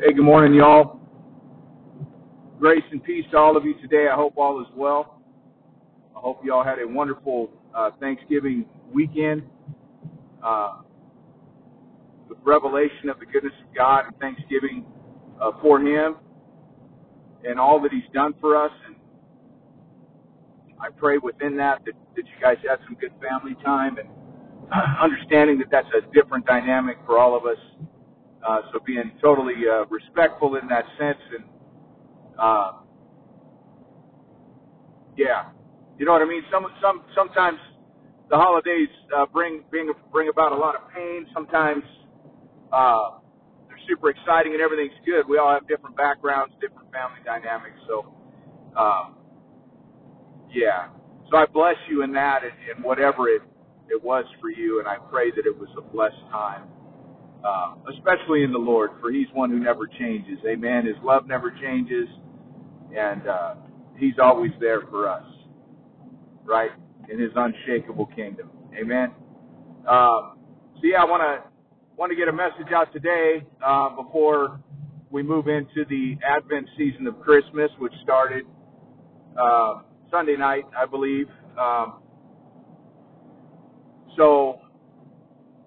Hey, good morning, y'all. Grace and peace to all of you today. I hope all is well. I hope y'all had a wonderful Thanksgiving weekend. The revelation of the goodness of God and thanksgiving for Him and all that He's done for us. And I pray within that you guys had some good family time and understanding that that's a different dynamic for all of us. So being totally respectful in that sense, and you know what I mean. Sometimes the holidays bring about a lot of pain. Sometimes they're super exciting and everything's good. We all have different backgrounds, different family dynamics. So I bless you in that, and whatever it was for you, and I pray that it was a blessed time. Especially in the Lord, for He's one who never changes. Amen. His love never changes, and He's always there for us, right? In His unshakable kingdom. Amen. I want to get a message out today before we move into the Advent season of Christmas, which started Sunday night, I believe.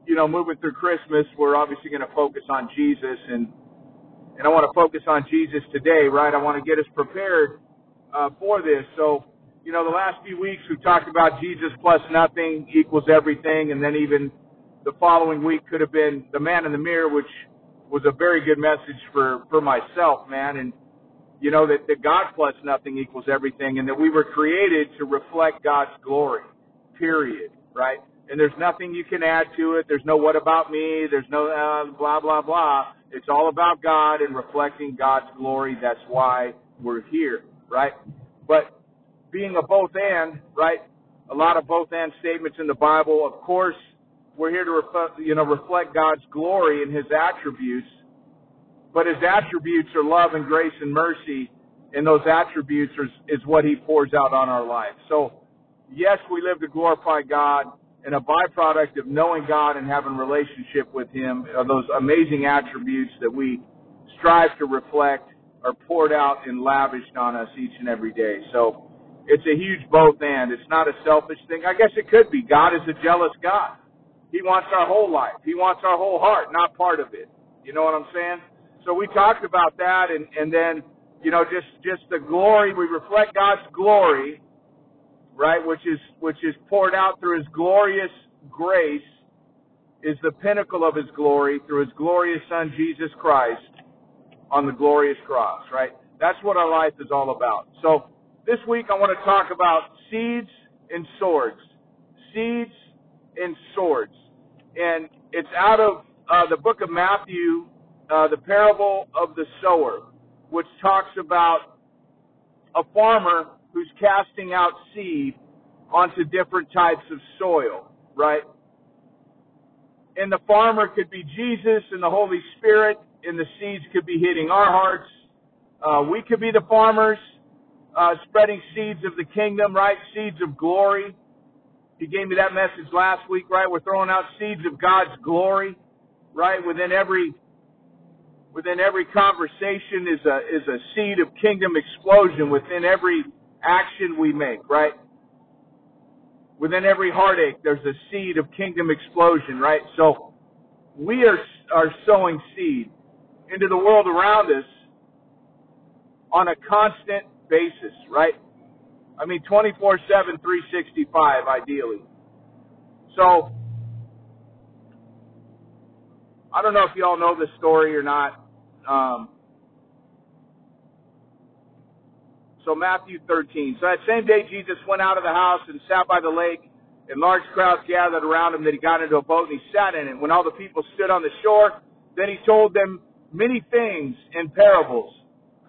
You know, moving through Christmas, we're obviously going to focus on Jesus, and I want to focus on Jesus today, right? I want to get us prepared for this. So, you know, the last few weeks we've talked about Jesus plus nothing equals everything, and then even the following week could have been the man in the mirror, which was a very good message for myself, man. And, you know, that God plus nothing equals everything, and that we were created to reflect God's glory, period, right? And there's nothing you can add to it. There's no what about me. There's no blah, blah, blah. It's all about God and reflecting God's glory. That's why we're here, right? But being a both and, right, a lot of both and statements in the Bible, of course, we're here to reflect God's glory and His attributes. But His attributes are love and grace and mercy, and those attributes is what He pours out on our life. So, yes, we live to glorify God. And a byproduct of knowing God and having a relationship with Him are those amazing attributes that we strive to reflect are poured out and lavished on us each and every day. So it's a huge both and. It's not a selfish thing. I guess it could be. God is a jealous God. He wants our whole life. He wants our whole heart, not part of it. You know what I'm saying? So we talked about that, and then, you know, just the glory. We reflect God's glory, right, which is poured out through His glorious grace, is the pinnacle of His glory through His glorious Son, Jesus Christ, on the glorious cross, right? That's what our life is all about. So this week I want to talk about seeds and swords. Seeds and swords. And it's out of the book of Matthew, the parable of the sower, which talks about a farmer who's casting out seed onto different types of soil, right? And the farmer could be Jesus and the Holy Spirit, and the seeds could be hitting our hearts. We could be the farmers spreading seeds of the kingdom, right? Seeds of glory. He gave me that message last week, right? We're throwing out seeds of God's glory, right? Within every conversation is a seed of kingdom explosion. Within every action we make, right? Within every heartache, there's a seed of kingdom explosion, right? So we are sowing seed into the world around us on a constant basis, right? I mean, 24/7, 365, ideally. So I don't know if you all know this story or not. So Matthew 13. So that same day Jesus went out of the house and sat by the lake, and large crowds gathered around Him, that He got into a boat and He sat in it. When all the people stood on the shore, then He told them many things in parables.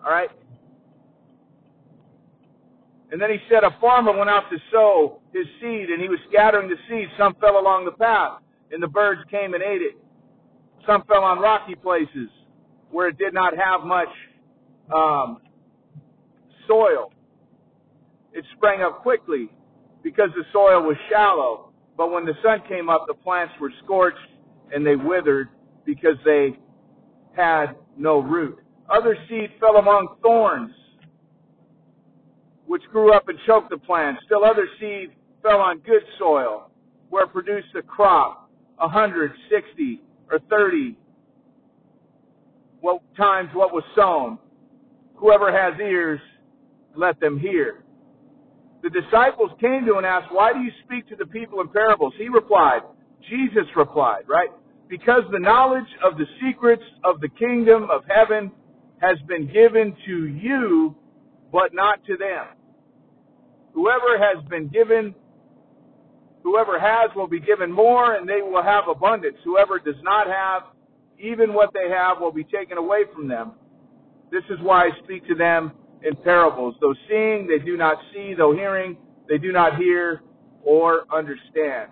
All right? And then He said, a farmer went out to sow his seed, and he was scattering the seed. Some fell along the path, and the birds came and ate it. Some fell on rocky places where it did not have much soil. It sprang up quickly because the soil was shallow, but when the sun came up, the plants were scorched and they withered because they had no root. Other seed fell among thorns, which grew up and choked the plant. Still other seed fell on good soil, where it produced a crop, 100, 60, or 30 times what was sown. Whoever has ears, let them hear. The disciples came to him and asked, why do you speak to the people in parables? Jesus replied, right? Because the knowledge of the secrets of the kingdom of heaven has been given to you, but not to them. Whoever has will be given more, and they will have abundance. Whoever does not have, even what they have will be taken away from them. This is why I speak to them in parables. Though seeing, they do not see. Though hearing, they do not hear or understand.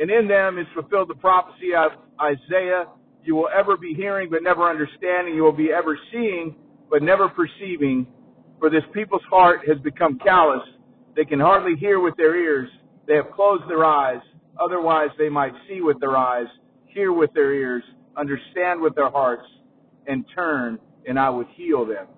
And in them is fulfilled the prophecy of Isaiah, you will ever be hearing but never understanding, you will be ever seeing but never perceiving, for this people's heart has become callous. They can hardly hear with their ears, they have closed their eyes, otherwise they might see with their eyes, hear with their ears, understand with their hearts, and turn, and I would heal them.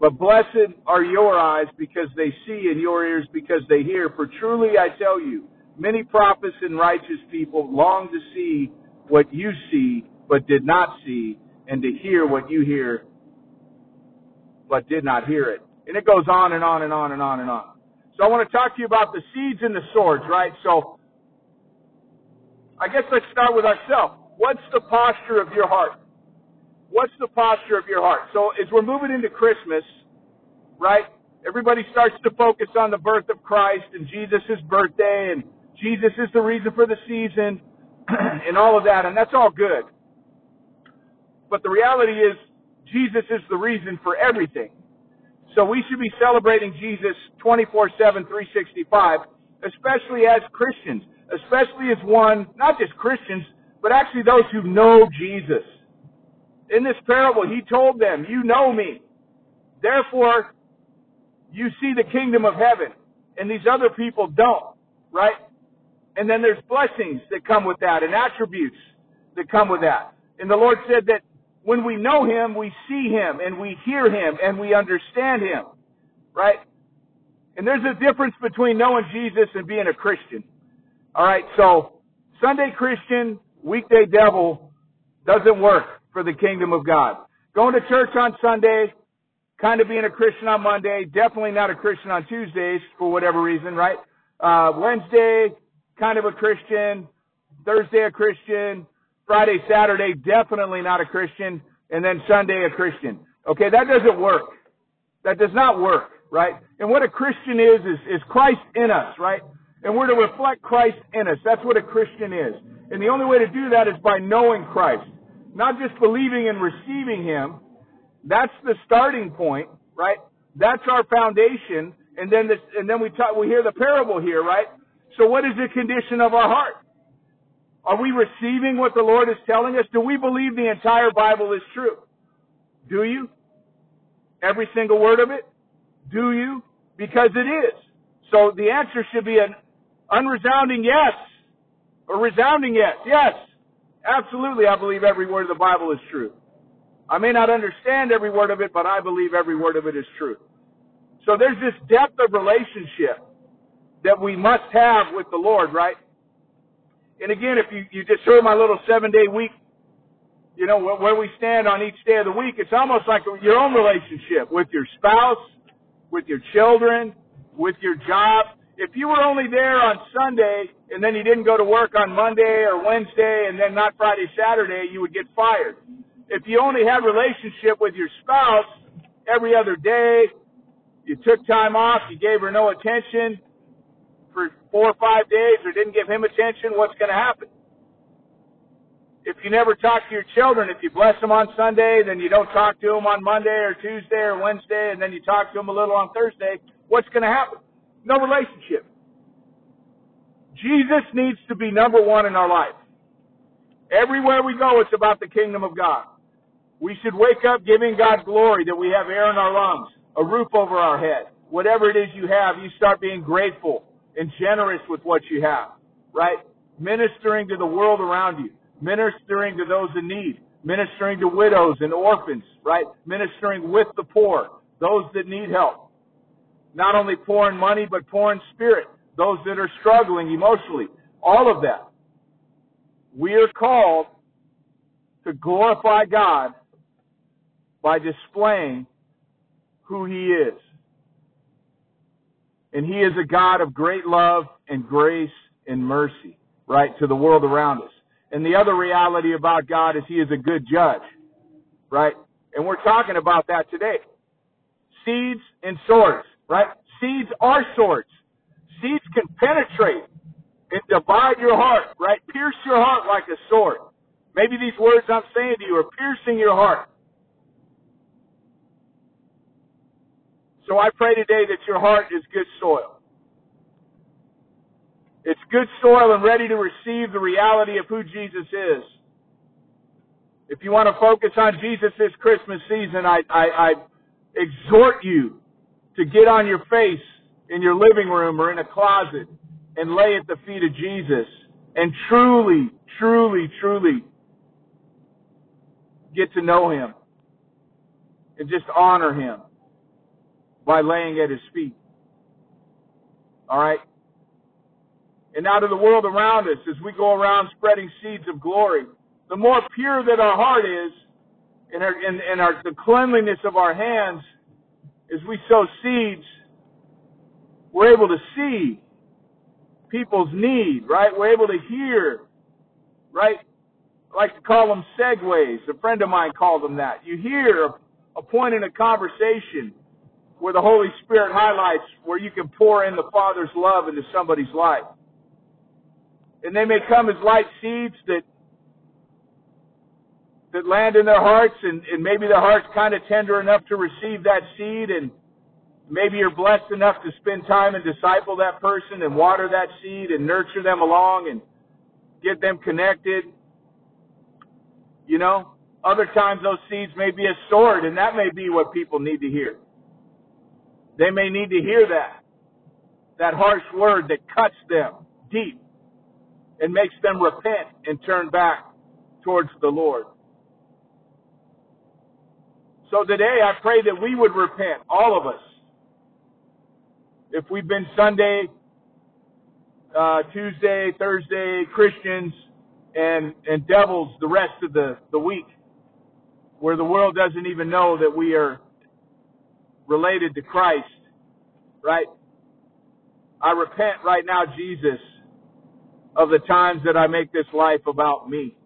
But blessed are your eyes because they see, and your ears because they hear, for truly I tell you, many prophets and righteous people longed to see what you see, but did not see, and to hear what you hear, but did not hear it. And it goes on and on and on and on and on. So I want to talk to you about the seeds and the swords, right? So I guess let's start with ourselves. What's the posture of your heart? What's the posture of your heart? So as we're moving into Christmas, right, everybody starts to focus on the birth of Christ and Jesus' birthday and Jesus is the reason for the season and all of that, and that's all good. But the reality is, Jesus is the reason for everything. So we should be celebrating Jesus 24/7, 365, especially as Christians, especially as not just Christians, but actually those who know Jesus. In this parable, he told them, you know me, therefore you see the kingdom of heaven, and these other people don't, right? And then there's blessings that come with that and attributes that come with that. And the Lord said that when we know him, we see him and we hear him and we understand him, right? And there's a difference between knowing Jesus and being a Christian. All right, so Sunday Christian, weekday devil doesn't work for the kingdom of God. Going to church on Sunday, kind of being a Christian on Monday, definitely not a Christian on Tuesdays for whatever reason, right? Wednesday, kind of a Christian, Thursday a Christian, Friday, Saturday, definitely not a Christian, and then Sunday a Christian. Okay, that doesn't work. That does not work, right? And what a Christian is Christ in us, right? And we're to reflect Christ in us. That's what a Christian is. And the only way to do that is by knowing Christ, not just believing and receiving him. That's the starting point, right? That's our foundation. And then we hear the parable here, right? So what is the condition of our heart? Are we receiving what the Lord is telling us? Do we believe the entire Bible is true? Do you? Every single word of it? Do you? Because it is. So the answer should be an unresounding yes. Or resounding yes. Yes. Absolutely, I believe every word of the Bible is true. I may not understand every word of it, but I believe every word of it is true. So there's this depth of relationship that we must have with the Lord, right? And again, if you just heard my little 7-day week, you know, where we stand on each day of the week, it's almost like your own relationship with your spouse, with your children, with your job. If you were only there on Sunday and then you didn't go to work on Monday or Wednesday and then not Friday, Saturday, you would get fired. If you only had relationship with your spouse every other day, you took time off, you gave her no attention for 4 or 5 days or didn't give him attention, what's going to happen? If you never talk to your children, if you bless them on Sunday, then you don't talk to them on Monday or Tuesday or Wednesday, and then you talk to them a little on Thursday, what's going to happen? No relationship. Jesus needs to be number one in our life. Everywhere we go, it's about the kingdom of God. We should wake up giving God glory that we have air in our lungs, a roof over our head. Whatever it is you have, you start being grateful and generous with what you have, right? Ministering to the world around you. ministering to those in need, ministering to widows and orphans, right? Ministering with the poor, those that need help. Not only poor in money, but poor in spirit, those that are struggling emotionally, all of that. We are called to glorify God by displaying who He is. And He is a God of great love and grace and mercy, right, to the world around us. And the other reality about God is He is a good judge, right? And we're talking about that today. Seeds and swords, right? Seeds are swords. Seeds can penetrate and divide your heart, right? Pierce your heart like a sword. Maybe these words I'm saying to you are piercing your heart. So I pray today that your heart is good soil. It's good soil and ready to receive the reality of who Jesus is. If you want to focus on Jesus this Christmas season, I exhort you to get on your face in your living room or in a closet and lay at the feet of Jesus and truly, truly, truly get to know Him and just honor Him by laying at His feet. All right? And now to the world around us, as we go around spreading seeds of glory, the more pure that our heart is, and the cleanliness of our hands, as we sow seeds, we're able to see people's need, right? We're able to hear, right? I like to call them segues. A friend of mine called them that. You hear a point in a conversation where the Holy Spirit highlights where you can pour in the Father's love into somebody's life. And they may come as light seeds that land in their hearts, and maybe their heart's kind of tender enough to receive that seed, and maybe you're blessed enough to spend time and disciple that person and water that seed and nurture them along and get them connected. You know, other times those seeds may be a sword, and that may be what people need to hear. They may need to hear that harsh word that cuts them deep and makes them repent and turn back towards the Lord. So today I pray that we would repent, all of us. If we've been Sunday, Tuesday, Thursday, Christians, and devils the rest of the week, where the world doesn't even know that we are related to Christ, right? I repent right now, Jesus, of the times that I make this life about me.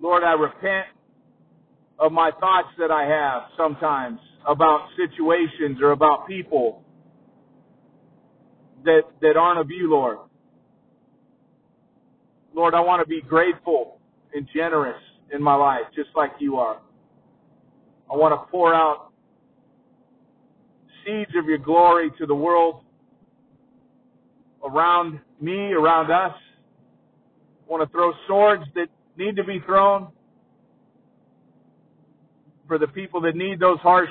Lord, I repent of my thoughts that I have sometimes about situations or about people that aren't of You, Lord. Lord, I want to be grateful and generous in my life, just like You are. I want to pour out seeds of Your glory to the world around me, around us. I want to throw swords that need to be thrown for the people that need those harsh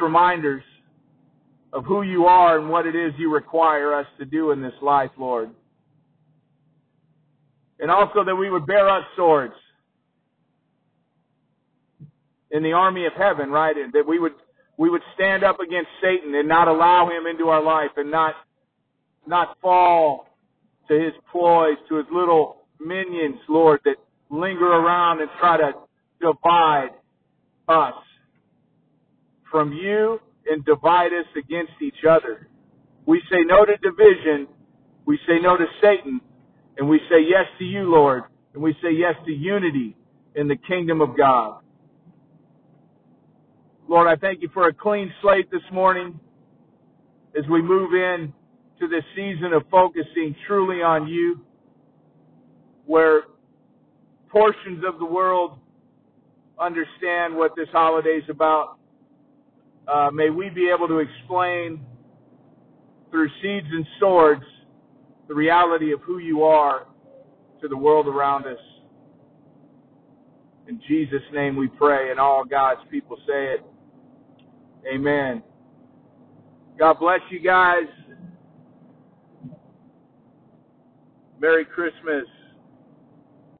reminders of who You are and what it is You require us to do in this life, Lord. And also that we would bear up swords in the army of heaven, right? And that we would stand up against Satan and not allow him into our life and not fall to his ploys, to his little minions, Lord, that linger around and try to divide us from You and divide us against each other. We say no to division. We say no to Satan. And we say yes to You, Lord. And we say yes to unity in the kingdom of God. Lord, I thank You for a clean slate this morning as we move in to this season of focusing truly on You, where portions of the world understand what this holiday is about. May we be able to explain through seeds and swords the reality of who You are to the world around us. In Jesus' name we pray, and all God's people say it. Amen. God bless you guys. Merry Christmas.